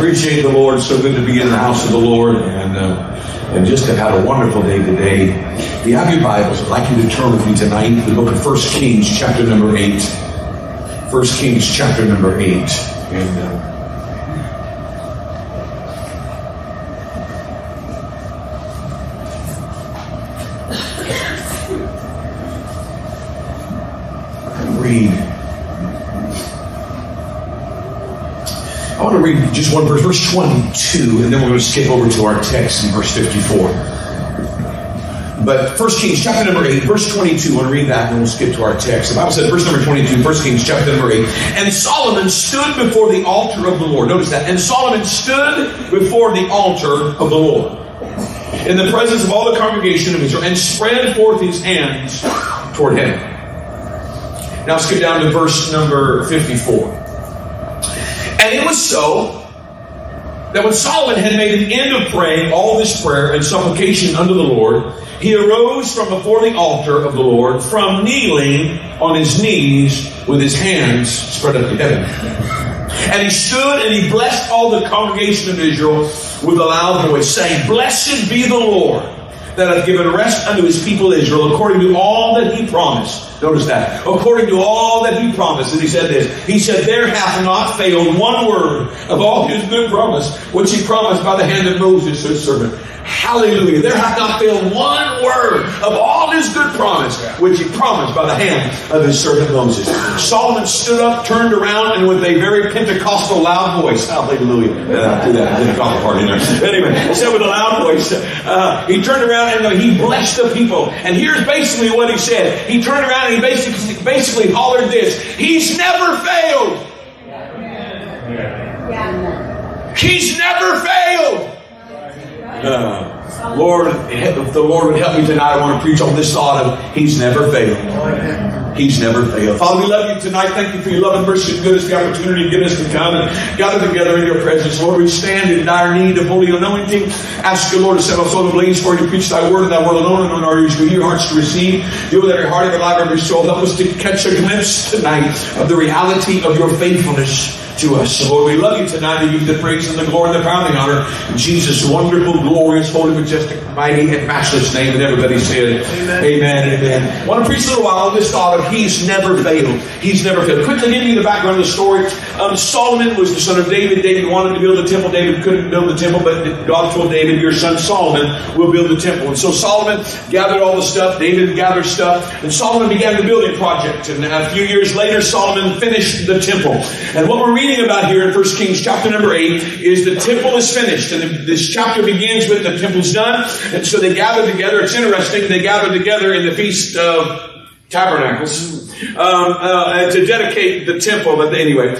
appreciate the Lord. So good to be in the house of the Lord, and just have had a wonderful day today. If you have your Bibles, I'd like you to turn with me tonight to the book of 1 Kings, chapter number 8. 1 Kings, chapter number 8. And I want to read just one verse, verse 22, and then we're going to skip over to our text in verse 54. But 1 Kings chapter number 8, verse 22, I want to read that and we'll skip to our text. The Bible said, verse number 22, 1 Kings chapter number 8, and Solomon stood before the altar of the Lord. Notice that. And Solomon stood before the altar of the Lord in the presence of all the congregation of Israel, and spread forth his hands toward heaven. Now skip down to verse number 54. And it was so that when Solomon had made an end of praying all this prayer and supplication unto the Lord, he arose from before the altar of the Lord, from kneeling on his knees with his hands spread up to heaven. And he stood and he blessed all the congregation of Israel with a loud voice, saying, Blessed be the Lord, that hath given rest unto his people Israel, according to all that he promised. Notice that. According to all that he promised. And he said this. He said, There hath not failed one word of all his good promise, which he promised by the hand of Moses, his servant. Hallelujah. There hath not failed one word of all his good promise, which he promised by the hand of his servant Moses. Solomon stood up, turned around, and with a very Pentecostal loud voice, hallelujah. I didn't call the party there. Anyway, he said with a loud voice, he turned around and he blessed the people. And here's basically what he said. He turned around and he basically hollered this. He's never failed. He's never failed. Lord, if the Lord would help me tonight, I want to preach on this thought of He's never failed. He's never failed. Father, we love you tonight. Thank you for your love and mercy and goodness, the opportunity you've given us to come and gather together in your presence. Lord, we stand in dire need of holy anointing. Ask you, Lord, to set our soul ablaze for you. Preach thy word and thy word alone, and on our ears to hear, hearts to receive. Deal with every heart, every life, every soul. Help us to catch a glimpse tonight of the reality of your faithfulness to us. So Lord, we love you tonight, and give you the praise and the glory and the power and the honor in Jesus' wonderful, glorious, holy, majestic, mighty, and matchless name. And everybody said, Amen, amen. Amen. I want to preach a little while on this thought of He's never failed. He's never failed. Quickly give you the background of the story. Solomon was the son of David. David wanted to build the temple. David couldn't build the temple, but God told David, Your son Solomon will build the temple. And so Solomon gathered all the stuff. David gathered stuff. And Solomon began the building project. And a few years later, Solomon finished the temple. And what we're reading about here in 1 Kings chapter number 8 is the temple is finished, and this chapter begins with the temple's done, and so they gather together. It's interesting, they gather together in the Feast of Tabernacles to dedicate the temple, but anyway,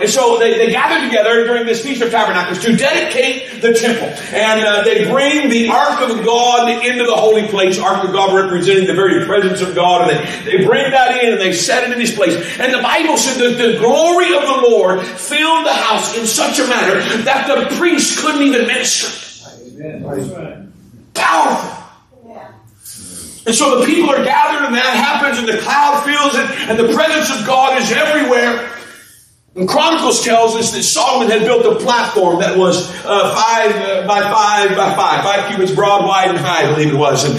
and so they gather together during this Feast of Tabernacles to dedicate the temple, and they bring the Ark of God into the holy place. Ark of God representing the very presence of God, and they bring that in and they set it in His place. And the Bible said that the glory of the Lord filled the house in such a manner that the priest couldn't even minister. Amen. Powerful. And so the people are gathered, and that happens, and the cloud fills it, and the presence of God is everywhere. And Chronicles tells us that Solomon had built a platform that was 5 cubits broad, wide, and high, I believe it was. And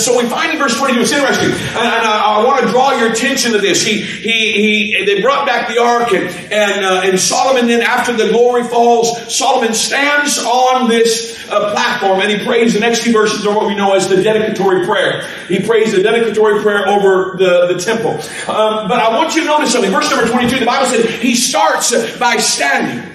so we find in verse 22, it's interesting. And I want to draw your attention to this. They brought back the ark, and Solomon then, after the glory falls, Solomon stands on this platform, and he prays. The next few verses are what we know as the dedicatory prayer. He prays the dedicatory prayer over the temple. But I want you to notice something. Verse number 22, the Bible said, he starts by standing.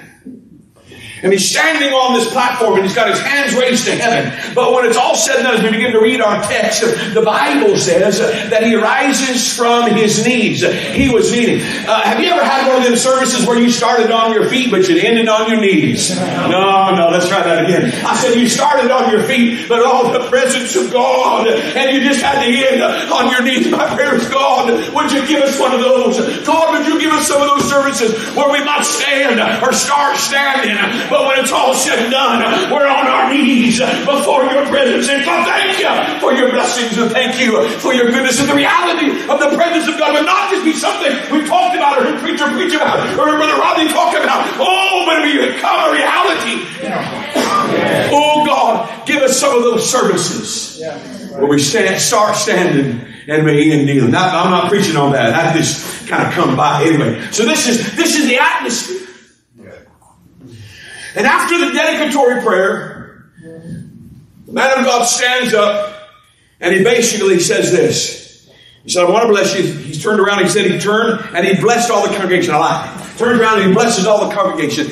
And he's standing on this platform, and he's got his hands raised to heaven. But when it's all said and done, as we begin to read our text, the Bible says that he rises from his knees. He was kneeling. Have you ever had one of them services where you started on your feet, but you ended on your knees? No, let's try that again. I said you started on your feet, but all the presence of God, and you just had to end on your knees. My prayer is, God, would you give us one of those? God, would you give us some of those services where we might stand or start standing? But when it's all said and done, we're on our knees before your presence. And God, thank you for your blessings, and thank you for your goodness. And the reality of the presence of God would not just be something we talked about or heard preacher preach about or Brother Rodney talked about. Oh, but it would become a reality. Yeah. Oh God, give us some of those services where we start standing and we eat and kneel. Now, I'm not preaching on that. I just kind of come by anyway. So this is the atmosphere. And after the dedicatory prayer, the man of God stands up and he basically says this. He said, I want to bless you. He's turned around. He said he turned and he blessed all the congregation. I like it. Turned around and he blesses all the congregation.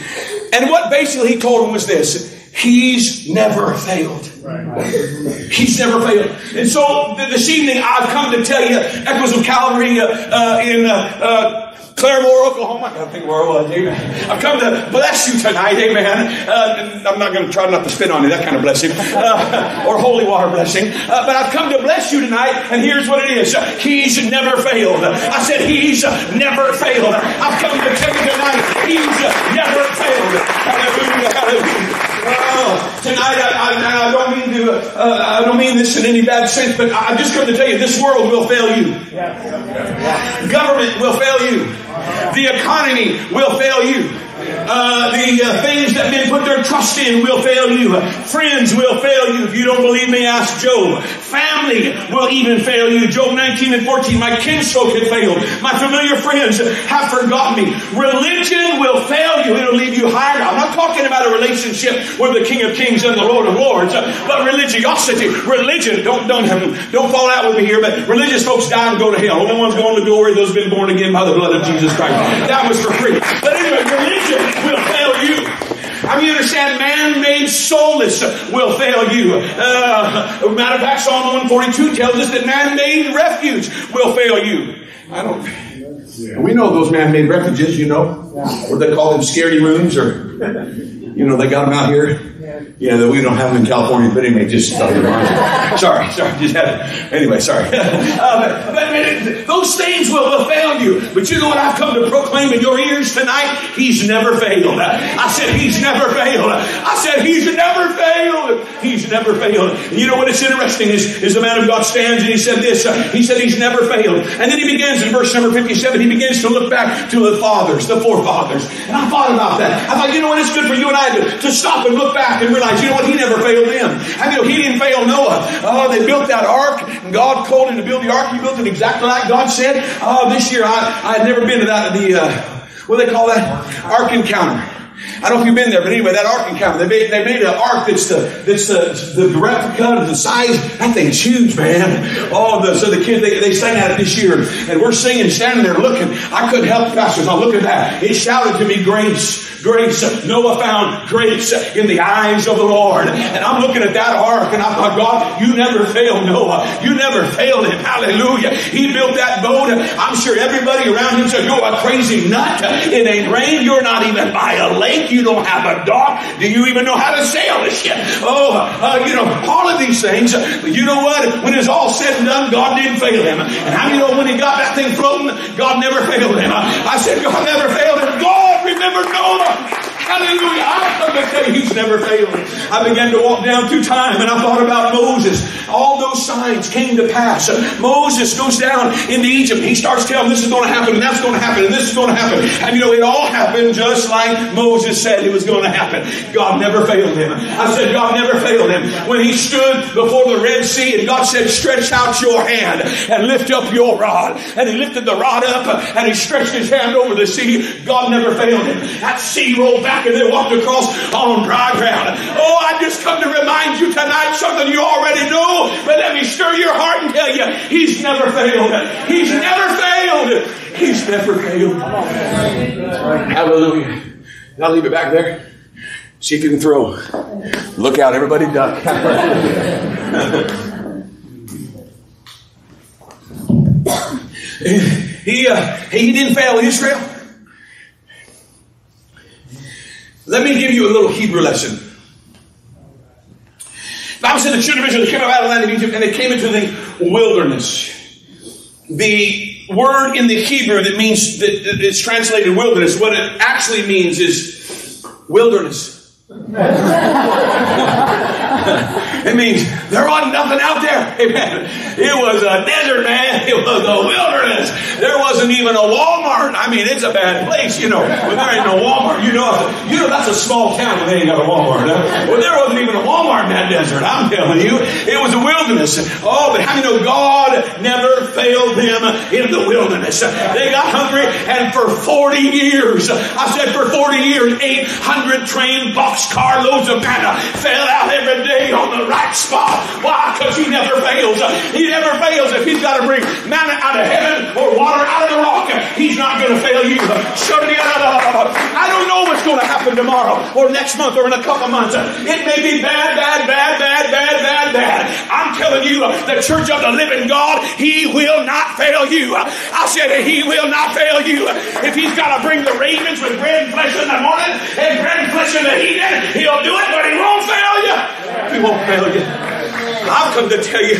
And what basically he told him was this. He's never failed. Right. He's never failed. And so this evening I've come to tell you Echoes of Calvary in Claremore, Oklahoma. I gotta think where I was. Amen. I've come to bless you tonight. Amen. I'm not going to try not to spit on you. That kind of blessing. Or holy water blessing. But I've come to bless you tonight. And here's what it is. He's never failed. I said he's never failed. I've come to tell you tonight. He's never failed. Hallelujah. Hallelujah. Oh, tonight, I don't mean to. I don't mean this in any bad sense, but I'm just going to tell you, this world will fail you. Government will fail you. The economy will fail you. The things that men put their trust in will fail you. Friends will fail you. If you don't believe me, ask Job. Family will even fail you. Job 19:14. My kinsfolk had failed. My familiar friends have forgotten me. Religion will fail you. It'll leave you higher. I'm not talking about a relationship with the King of Kings and the Lord of Lords, but religiosity. Religion. Don't fall out with me here, but religious folks die and go to hell. Only ones going to glory, those been born again by the blood of Jesus Christ. That was for free. But anyway, religion will fail you. I mean, you understand, man-made soulless will fail you. Matter of fact, Psalm 142 tells us that man-made refuge will fail you. We know those man-made refuges, you know. Yeah. Or they call them scary rooms, or, you know, they got them out here. Yeah, we don't have them in California, but anyway, just sorry. But those things will fail you. But you know what I've come to proclaim in your ears tonight? He's never failed. I said he's never failed. I said he's never failed. He's never failed. And you know what? It's interesting is the man of God stands and he said this. He said he's never failed. And then he begins in verse number 57. He begins to look back to the forefathers. And I thought about that. I thought, you know what? It's good for you and I to stop and look back and realize, you know what, he never failed them. I mean, he didn't fail Noah. Oh, they built that ark, and God called him to build the ark. He built it exactly like God said. Oh, this year I had never been to what do they call that? Ark Encounter. I don't know if you've been there, but anyway, that ark encounter, they made an ark that's the replica of the size. That thing's huge, man. So the kids, they sang at it this year. And we're singing, standing there looking. I couldn't help the pastors. I look at that. It shouted to me, grace, grace. Noah found grace in the eyes of the Lord. And I'm looking at that ark and I thought, God, you never failed Noah. You never failed him. Hallelujah. He built that boat. I'm sure everybody around him said, you're a crazy nut. It ain't rain. You're not even by a lake. You don't have a dock. Do you even know how to sail this ship? All of these things. But you know what? When it's all said and done, God didn't fail him. And how do you know when he got that thing floating, God never failed him? I said, God never failed him. God remembered Noah. Hallelujah. I'm going to tell you, he's never failed. I began to walk down through time and I thought about Moses. All those signs came to pass. Moses goes down into Egypt. He starts telling this is going to happen and that's going to happen and this is going to happen. And you know, it all happened just like Moses said it was going to happen. God never failed him. I said, God never failed him. When he stood before the Red Sea and God said, stretch out your hand and lift up your rod. And he lifted the rod up and he stretched his hand over the sea. God never failed him. That sea rolled back and they walked across on dry ground. Oh, I just come to remind you tonight something you already know, but let me stir your heart and tell you, he's never failed. He's never failed. He's never failed. Hallelujah. I'll leave it back there. See if you can throw. Look out, everybody duck. He didn't fail Israel. Let me give you a little Hebrew lesson. The Bible said the children of Israel came out of the land of Egypt and they came into the wilderness. The word in the Hebrew that means that it's translated wilderness, what it actually means is wilderness. It means there wasn't nothing out there. Amen. It was a desert, man. It was a wilderness. There wasn't even a Walmart. I mean, it's a bad place, you know. When there ain't no Walmart, you know that's a small town when they ain't got a Walmart. Huh? Well, there wasn't even a Walmart in that desert. I'm telling you, it was a wilderness. Oh, but how many know God never failed them in the wilderness? They got hungry, and for 40 years, I said for 40 years, 800 train boxcar loads of manna fell out every day on the right spot. Why? Because He never fails. He never fails. If He's got to bring manna out of heaven or water out of the rock, He's not going to fail you. I don't know what's going to happen tomorrow or next month or in a couple months. It may be bad, bad, bad, bad, bad, bad, bad. I'm telling you, the church of the living God, He will not fail you. I said He will not fail you. If He's got to bring the ravens with bread and flesh in the morning and bread and flesh in the evening, He'll do it, but He won't fail you. He won't fail you. I've come to tell you,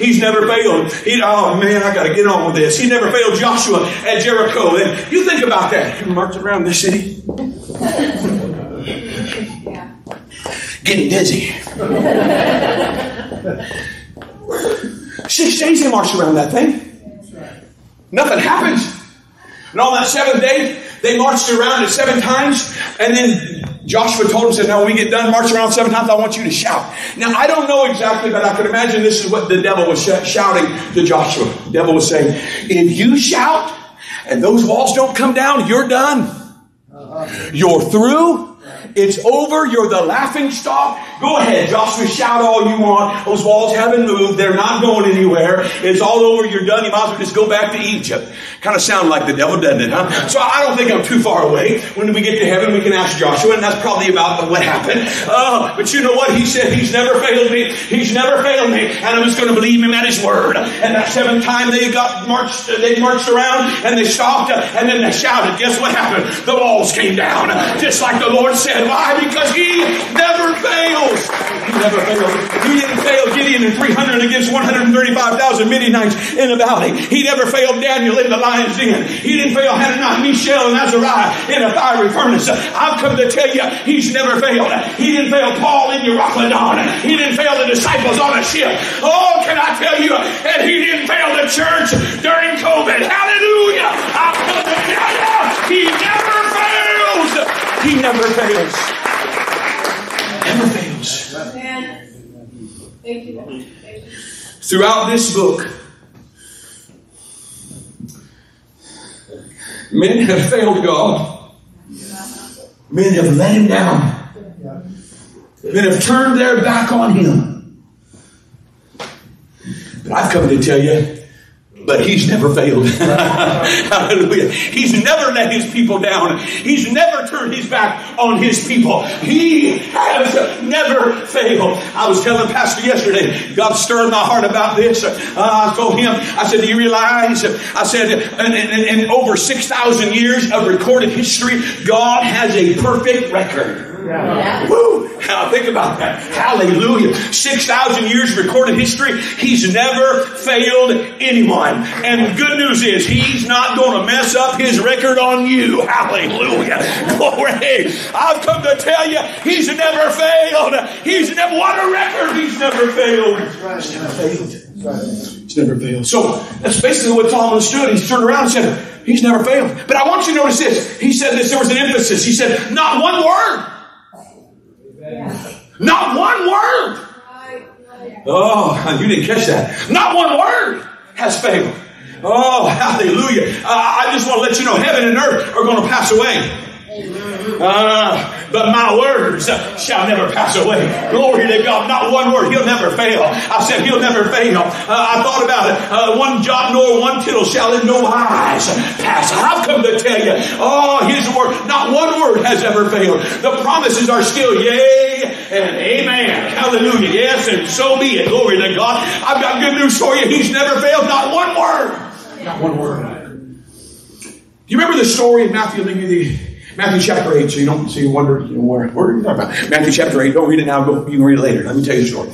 He's never failed. I got to get on with this. He never failed Joshua at Jericho. And you think about that. You marched around this city. Yeah. Getting dizzy. 6 days they marched around that thing. Nothing happens. And on that seventh day, they marched around it seven times. And then Joshua told him, said, now when we get done marching around seven times, I want you to shout. Now, I don't know exactly, but I could imagine this is what the devil was shouting to Joshua. The devil was saying, if you shout and those walls don't come down, you're done. You're through. It's over. You're the laughing stock. Go ahead, Joshua, shout all you want. Those walls haven't moved. They're not going anywhere. It's all over. You're done. You might as well just go back to Egypt. Kind of sound like the devil, doesn't it, huh? So I don't think I'm too far away. When we get to heaven, we can ask Joshua, and that's probably about what happened. But you know what? He said, He's never failed me. He's never failed me. And I'm just going to believe Him at His word. And that seventh time they marched around, and they stopped, and then they shouted. Guess what happened? The walls came down. Just like the Lord said. Why? Because He never failed. He never failed. He didn't fail Gideon in 300 against 135,000 Midianites in the valley. He never failed Daniel in the lion's den. He didn't fail Hananiah, Mishael, and Azariah in a fiery furnace. I've come to tell you, He's never failed. He didn't fail Paul in Eurocladon. He didn't fail the disciples on a ship. Oh, can I tell you, and He didn't fail the church during COVID. Hallelujah! I've come to tell you, He never fails. He never fails. Never fails. Thank you. Thank you. Throughout this book, men have failed God. Men have let Him down. Men have turned their back on Him. But I've come to tell you, but He's never failed. Hallelujah. He's never let His people down. He's never turned His back on His people. He has never failed. I was telling Pastor yesterday, God stirred my heart about this. I told him, I said, do you realize? I said, in over 6,000 years of recorded history, God has a perfect record. Yeah. Woo! Think about that. Hallelujah. 6,000 years recorded history. He's never failed anyone. And the good news is, He's not going to mess up His record on you. Hallelujah. Glory. I've come to tell you, He's never failed. He's never, what a record. He's never failed. He's never failed. He's never failed. So that's basically what Tom understood. He's turned around and said, He's never failed. But I want you to notice this. He said this. There was an emphasis. He said, not one word. Yeah. Not one word. Oh, you didn't catch that. Not one word has failed. Oh, hallelujah. I just want to let you know, heaven and earth are going to pass away. But my words shall never pass away. Glory to God. Not one word. He'll never fail. I said He'll never fail. I thought about it. One jot nor one tittle shall in no eyes pass. I've come to tell you, His word, not one word has ever failed. The promises are still yea and amen. Hallelujah. Yes, and so be it. Glory to God. I've got good news for you. He's never failed. Not one word. Not one word. Do you remember the story of Matthew chapter 8, so you don't wonder where are you talking about? Matthew chapter 8, don't read it now, you can read it later. Let me tell you the story.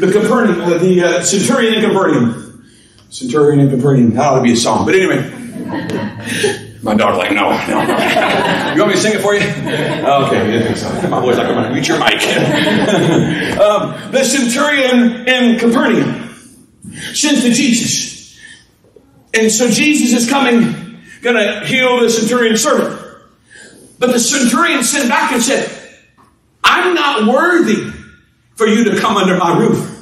The centurion in Capernaum. That ought to be a song, but anyway. My daughter's like, no. You want me to sing it for you? Okay. So. My boy's like, I'm going to mute your mic. The centurion in Capernaum sends to Jesus. And so Jesus is coming, going to heal the centurion's servant. But the centurion sent back and said, I'm not worthy for you to come under my roof.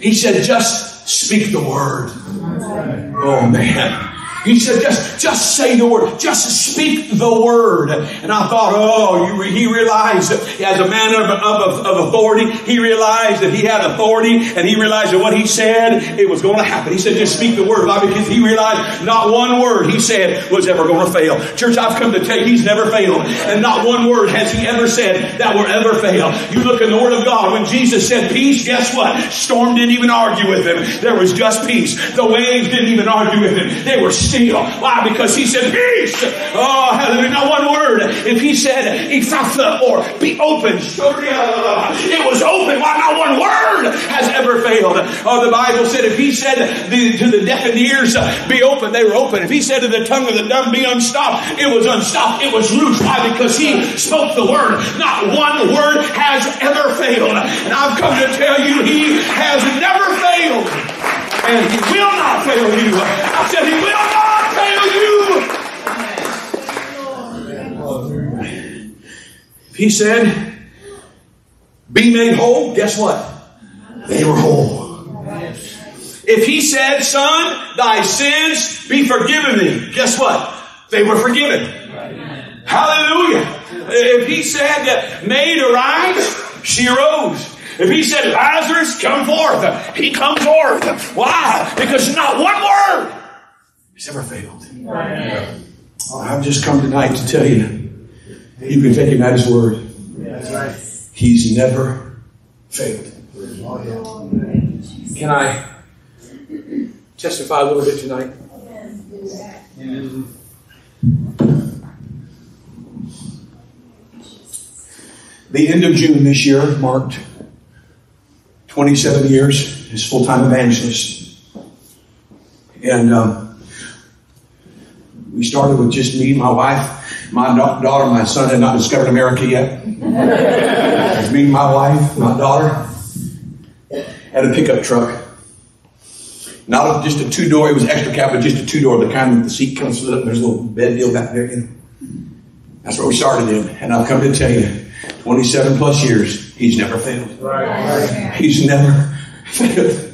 He said, just speak the word. Oh, man. He said, just say the word. Just speak the word. And I thought, he realized that as a man of authority, he realized that he had authority, and he realized that what he said, it was going to happen. He said, just speak the word. Why? Because he realized not one word he said was ever going to fail. Church, I've come to tell you, he's never failed. And not one word has he ever said that will ever fail. You look in the Word of God. When Jesus said peace, guess what? Storm didn't even argue with him. There was just peace. The waves didn't even argue with him. They were still. Why? Because he said peace. Oh, hallelujah. Not one word. If he said Ephatha or be open, it was open. Why? Not one word has ever failed. Oh, the Bible said if he said to the deafened ears, be open, they were open. If he said to the tongue of the dumb, be unstopped, it was unstopped. It was loose. Why? Because he spoke the word. Not one word has ever failed. And I've come to tell you, he has never failed. And he will not fail you. I said he will not. He said, be made whole. Guess what? They were whole. If he said, son, thy sins be forgiven thee. Guess what? They were forgiven. Hallelujah. If he said that maid arise, she arose. If he said Lazarus come forth, he comes forth. Why? Because not one word has ever failed. I've just come tonight to tell you, you can take him at his word. He's never failed. Can I testify a little bit tonight? The end of June this year marked 27 years as full-time evangelist. And we started with just me, my wife, my daughter, my son had not discovered America yet. It was me, my wife, my daughter, had a pickup truck. Not just a two-door, it was extra cab, but just a two-door, the kind that the seat comes up, there's a little bed deal back there. That's where we started in. And I've come to tell you, 27 plus years, he's never failed. Right. He's never failed.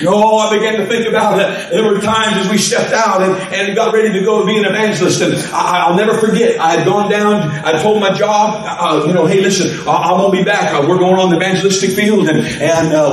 No, I began to think about it. There were times as we stepped out and got ready to go be an evangelist. And I'll never forget. I had gone down. I told my job, hey, listen, I won't be back. We're going on the evangelistic field. And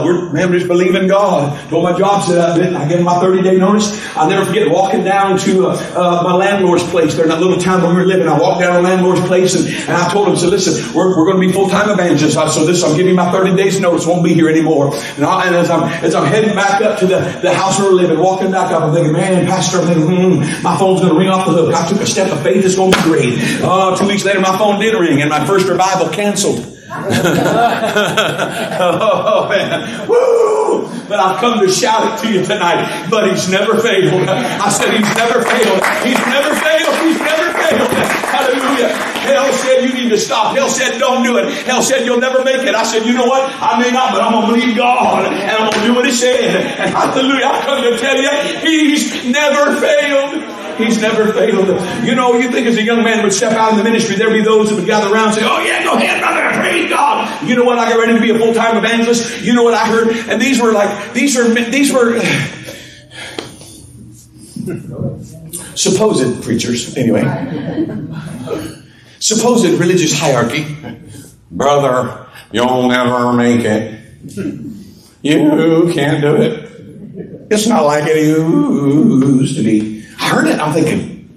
we're just believing God. I told my job, I gave them my 30-day notice. I'll never forget walking down to my landlord's place there in that little town where we were living. I walked down to the landlord's place and I told him, listen, we're going to be full-time evangelists. I'm giving my 30 days notice. Won't be here anymore. And as I'm heading back up to the house where we live and walking back up, I'm thinking, man, Pastor, my phone's going to ring off the hook. I took a step of faith. It's going to be great. 2 weeks later, my phone did ring and my first revival canceled. Oh, man. Woo! But I've come to shout it to you tonight. But he's never failed. I said he's never failed. He's never failed. He's never failed. Hallelujah. Hell said you need to stop. Hell said don't do it. Hell said you'll never make it. I said, you know what? I may not, but I'm going to believe God. And I'm going to do what he said. And hallelujah. I've come to tell you, he's never failed. He's never failed. You think as a young man would step out in the ministry, there'd be those that would gather around and say, oh yeah, go ahead, brother, praise God. You know what? I got ready to be a full-time evangelist. You know what I heard? And these were supposed preachers. Anyway, supposed religious hierarchy. Brother, you'll never make it. You can't do it. It's not like it used to be. I heard it. I'm thinking,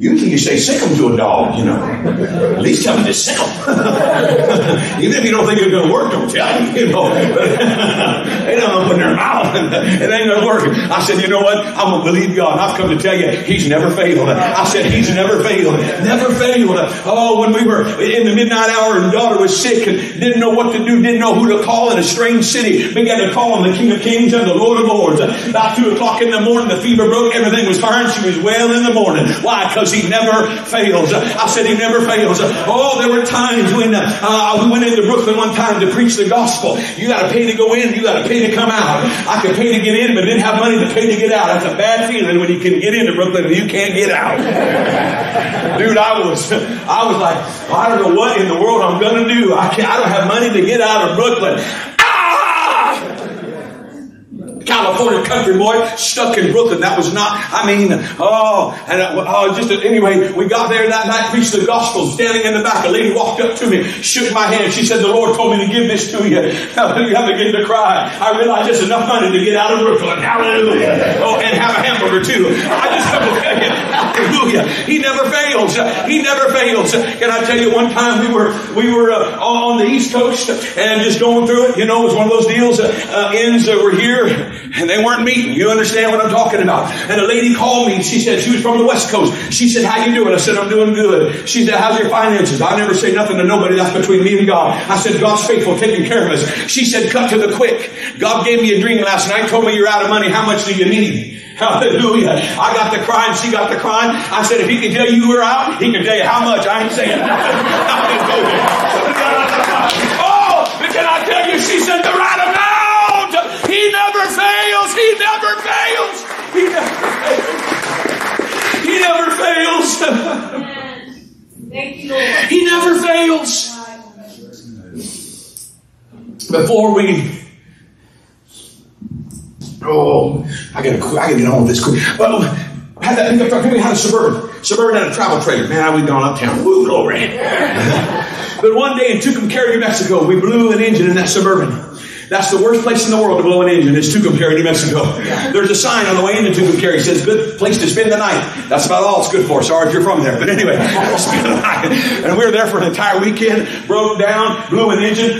Usually you say, sick them to a dog, you know. At least tell them to sick them. Even if you don't think it's going to work, don't tell them, you know. They don't open their mouth. It ain't going to work. I said, you know what? I'm going to believe God. I've come to tell you, He's never failed. I said, He's never failed. Never failed. Oh, when we were in the midnight hour and the daughter was sick and didn't know what to do, didn't know who to call in a strange city, began to call on the King of Kings and the Lord of Lords. About 2:00 in the morning, the fever broke. Everything was fine. She was well in the morning. Why? Because He never fails. I said He never fails. Oh, there were times when we went into Brooklyn one time to preach the gospel. You got to pay to go in. You got to pay to come out. I could pay to get in, but didn't have money to pay to get out. That's a bad feeling when you can get into Brooklyn and you can't get out. Dude, I was like, well, I don't know what in the world I'm going to do. I don't have money to get out of Brooklyn. California country boy stuck in Brooklyn. That was not, anyway, we got there that night, preached the gospel, standing in the back. A lady walked up to me, shook my hand. She said, the Lord told me to give this to you. Hallelujah. I began to cry. I realized it's enough money to get out of Brooklyn. Hallelujah. Oh, and have a hamburger too. I just have to tell you, hallelujah. He never fails. He never fails. Can I tell you, one time we were on the East Coast and just going through it. You know, it was one of those deals, ends that were here, and they weren't meeting. You understand what I'm talking about. And a lady called me, and she said, she was from the West Coast. She said, how you doing? I said, I'm doing good. She said, how's your finances? I never say nothing to nobody. That's between me and God. I said, God's faithful, taking care of us. She said, cut to the quick. God gave me a dream last night, told me you're out of money. How much do you need? Hallelujah. I got the crying. She got the crying. I said, if He can tell you we're out, He can tell you how much. I ain't saying nothing. Oh, but can I tell you, she said, the right amount. He never fails. He never fails. He never fails. He never fails. Thank you, Lord. He never fails. Before we, I gotta get on with this quick. But had that pickup truck. We had a Suburban had a travel trailer. Man, we'd gone uptown. Woo, glory. But one day in Tucumcari, New Mexico, we blew an engine in that Suburban. That's the worst place in the world to blow an engine. It's Tucumcari, New Mexico. There's a sign on the way into Tucumcari that says, good place to spend the night. That's about all it's good for. Sorry if you're from there. But anyway, spend the night. And we were there for an entire weekend. Broke down, blew an engine.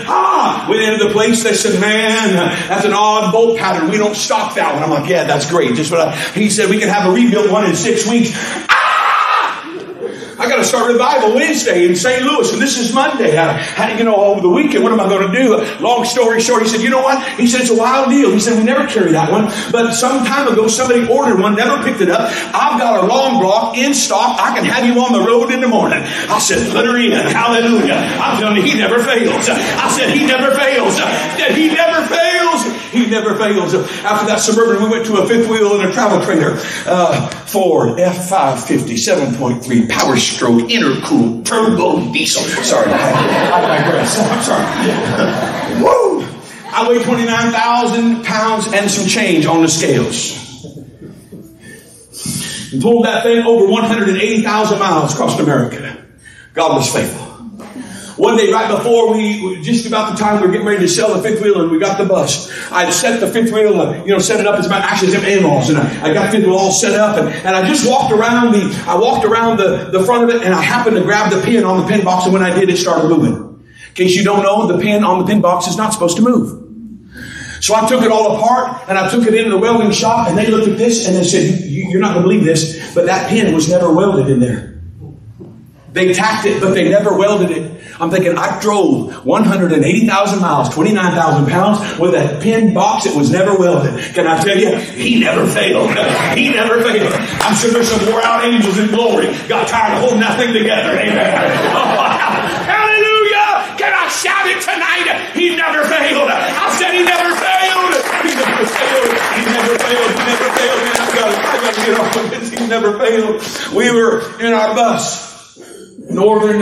Went into the place. They said, man, that's an odd bolt pattern. We don't stock that one. I'm like, yeah, that's great. Just what he said, we can have a rebuilt one in 6 weeks. I got to start revival Wednesday in St. Louis, and this is Monday. Over the weekend, what am I going to do? Long story short, he said, you know what? He said, it's a wild deal. He said, we never carry that one, but some time ago, somebody ordered one, never picked it up. I've got a long block in stock. I can have you on the road in the morning. I said, let her in. Hallelujah. I'm telling you, He never fails. I said, He never fails. He never fails. He never fails. After that Suburban, we went to a fifth wheel and a travel trailer. Ford F550, 7.3, power stroke, intercooled, turbo diesel. Sorry, I digress. I'm sorry. Woo! I weigh 29,000 pounds and some change on the scales. And pulled that thing over 180,000 miles across America. God was faithful. One day, right before just about the time we were getting ready to sell the fifth wheel, and we got the bus. I set the fifth wheel up, set it up as my ashes and in-laws, and I got the fifth wheel all set up, and I just walked around the front of it, and I happened to grab the pin on the pin box, and when I did, it started moving. In case you don't know, the pin on the pin box is not supposed to move. So I took it all apart, and I took it into the welding shop, and they looked at this, and they said, you're not going to believe this, but that pin was never welded in there. They tacked it, but they never welded it. I'm thinking, I drove 180,000 miles, 29,000 pounds with a pin box that was never welded. Can I tell you? He never failed. He never failed. I'm sure there's some wore out angels in glory. Got tired of holding that thing together. Amen. Oh, hallelujah. Can I shout it tonight? He never failed. I said He never failed. He never failed. He never failed. He never failed. Man, I got to get off of this. He never failed. We were in our bus. Northern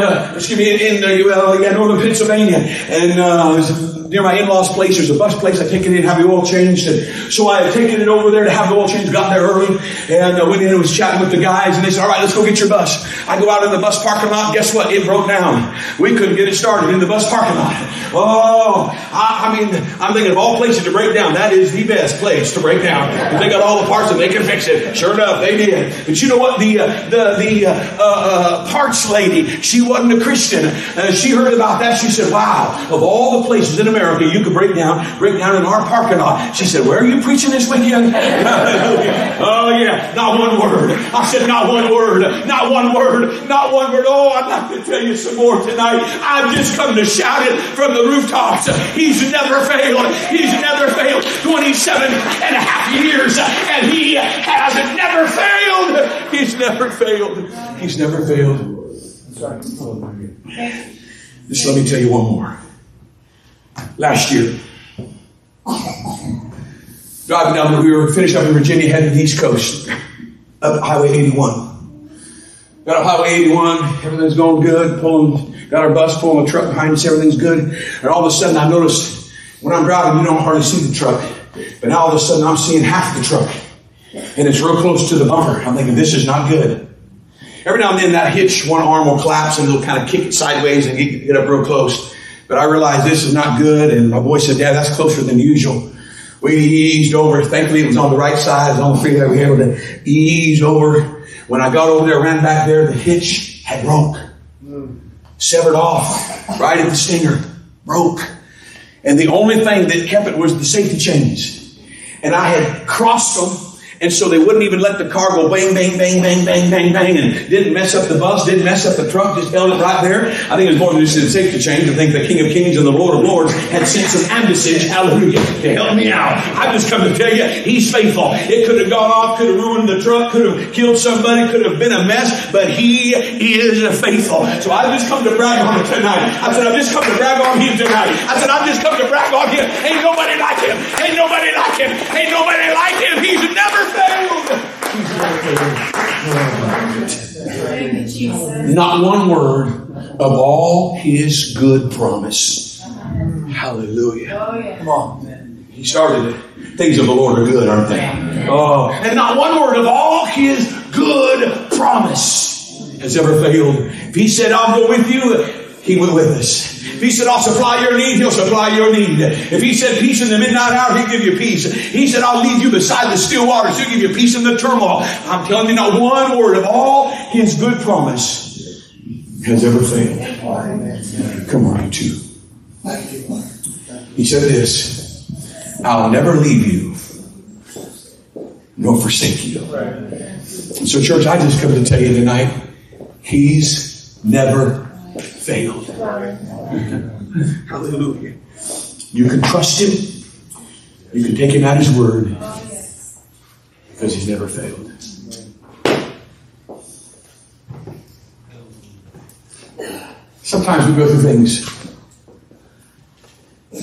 Pennsylvania, and near my in-laws' place, there's a bus place. I take it in, have the oil changed, and so I had taken it over there to have the oil changed. Got there early, and I went in and was chatting with the guys, and they said, "All right, let's go get your bus." I go out in the bus parking lot. Guess what? It broke down. We couldn't get it started in the bus parking lot. Oh, I'm thinking of all places to break down. That is the best place to break down. If they got all the parts and they can fix it. Sure enough, they did. But you know what? The parts lady, she wasn't a Christian. She heard about that. She said, "Wow, of all the places in America you could break down in our parking lot." She said, "Where are you preaching this weekend?" Oh yeah, not one word. I said, not one word, not one word, not one word. Oh, I'd like to tell you some more tonight. I've just come to shout it from the rooftops. He's never failed. He's never failed. 27.5 years, and he has never failed. He's never failed. He's never failed. Just let me tell you one more. Last year, driving down, we were finished up in Virginia, heading to the East Coast, up Highway 81. Got up Highway 81, everything's going good. Got our bus, pulling a truck behind us, everything's good. And all of a sudden, I noticed when I'm driving, you don't hardly see the truck, but now all of a sudden, I'm seeing half the truck, and it's real close to the bumper. I'm thinking, this is not good. Every now and then that hitch, one arm will collapse and it'll kind of kick it sideways and get up real close. But I realized this is not good, and my boy said, "Dad, that's closer than usual." We eased over. Thankfully, it was on the right side. It was on the freeway. We were able to ease over. When I got over there, ran back there, the hitch had broke. Severed off right at the stinger. Broke. And the only thing that kept it was the safety chains. And I had crossed them. And so they wouldn't even let the car go bang, bang, bang, bang, bang, bang, bang, and didn't mess up the bus, didn't mess up the truck, just held it right there. I think it was more than just a safety change. I think the King of Kings and the Lord of Lords had sent some ambassage, hallelujah, to help me out. I've just come to tell you, he's faithful. It could have gone off, could have ruined the truck, could have killed somebody, could have been a mess, but he is faithful. So I've just come to brag on him tonight. I said, I've just come to brag on him tonight. I said, I've just come to brag on him. Ain't nobody like him. Ain't nobody like him. Ain't nobody like him. He's never not one word of all his good promise. Hallelujah. Come on. He started it. Things of the Lord are good, aren't they? Oh, and not one word of all his good promise has ever failed. If he said, "I'll go with you," he went with us. If he said, "I'll supply your need," he'll supply your need. If he said, "Peace in the midnight hour," he'll give you peace. He said, "I'll lead you beside the still waters," he'll give you peace in the turmoil. I'm telling you, not one word of all his good promise has ever failed. Come on, you two. He said this, "I'll never leave you nor forsake you." So church, I just come to tell you tonight, he's never failed. Hallelujah. You can trust him. You can take him at his word, because he's never failed. Sometimes we go through things and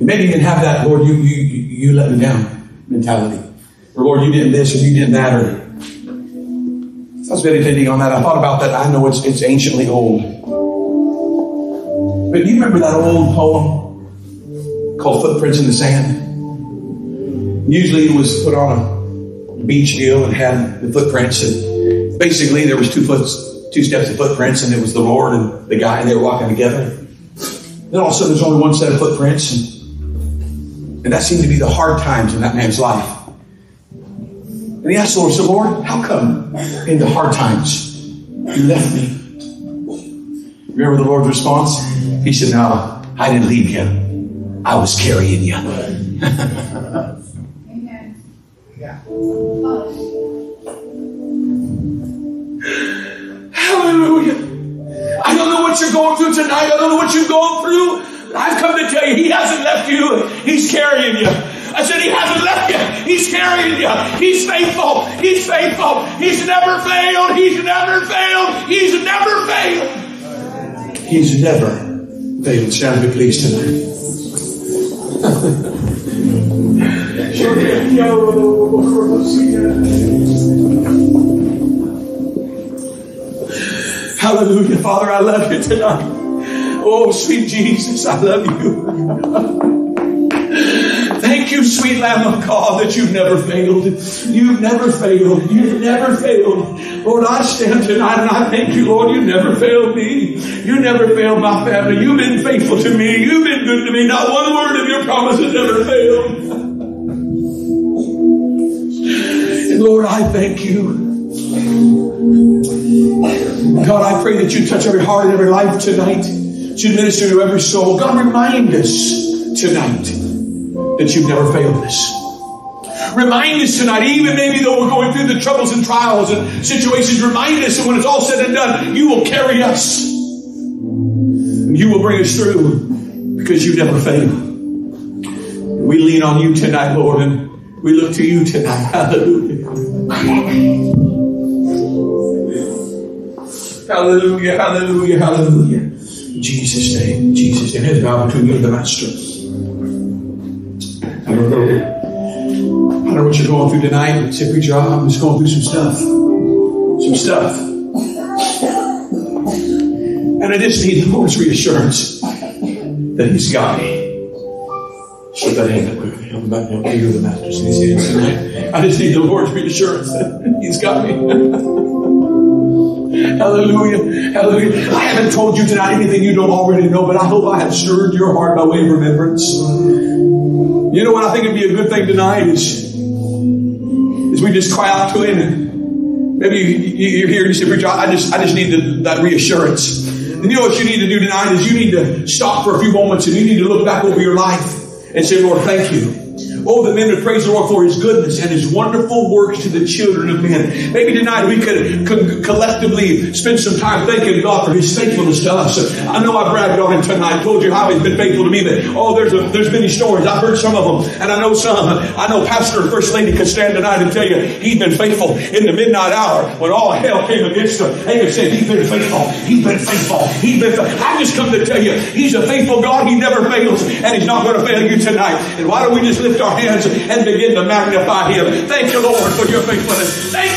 maybe you can have that, "Lord, you let me down" mentality, or "Lord, you didn't this and you didn't that," or I was meditating on that. I thought about that. I know it's anciently old. But do you remember that old poem called Footprints in the Sand? Usually it was put on a beach deal and had the footprints. And basically there was two steps of footprints, and it was the Lord and the guy, and they were walking together. Then all of a sudden there's only one set of footprints. And that seemed to be the hard times in that man's life. And he asked the Lord, so "Lord, how come in the hard times you left me?" Remember the Lord's response? He said, "No, I didn't leave you. I was carrying you." Amen. Yeah. Hallelujah. I don't know what you're going through tonight. I don't know what you're going through. I've come to tell you, he hasn't left you. He's carrying you. I said, he hasn't left you. He's carrying you. He's faithful. He's faithful. He's never failed. He's never failed. He's never failed. He's never failed. Shall we please tonight? Hallelujah. Father, I love you tonight. Oh, sweet Jesus, I love you. Thank you, sweet Lamb of God, that you've never failed. You've never failed. You've never failed. Lord, I stand tonight and I thank you, Lord, you never failed me. You never failed my family. You've been faithful to me. You've been good to me. Not one word of your promise has ever failed. And Lord, I thank you. God, I pray that you touch every heart and every life tonight. That you minister to every soul. God, remind us tonight that you've never failed us. Remind us tonight, even maybe though we're going through the troubles and trials and situations, remind us that when it's all said and done, you will carry us. And you will bring us through because you never fail. We lean on you tonight, Lord, and we look to you tonight. Hallelujah. Hallelujah, hallelujah, hallelujah. In Jesus' name, Jesus' name. His bow between you and the Master. I don't know what you're going through tonight. It's every job. I'm just going through some stuff. Some stuff. And I just need the Lord's reassurance that He's got me. Slip that hand up quickly. I'm about to hear the Master's in His hands tonight. I just need the Lord's reassurance that He's got me. Hallelujah. Hallelujah. I haven't told you tonight anything you don't already know, but I hope I have stirred your heart by way of remembrance. You know what I think would be a good thing tonight is we just cry out to Him, and maybe you're here and you say, "Preacher, I just need that reassurance." And you know what you need to do tonight is you need to stop for a few moments and you need to look back over your life and say, "Lord, thank you. Oh, that men would praise the Lord for His goodness and His wonderful works to the children of men." Maybe tonight we could collectively spend some time thanking God for His faithfulness to us. I know I bragged on Him tonight. I told you how He's been faithful to me. But there's many stories. I've heard some of them. And I know some. I know Pastor and First Lady could stand tonight and tell you He's been faithful in the midnight hour when all hell came against them. They could say, "He's been faithful. He's been faithful. He's been faithful." I just come to tell you, He's a faithful God. He never fails. And He's not going to fail you tonight. And why don't we just lift our hands and begin to magnify Him. Thank you, Lord, for your faithfulness. Thank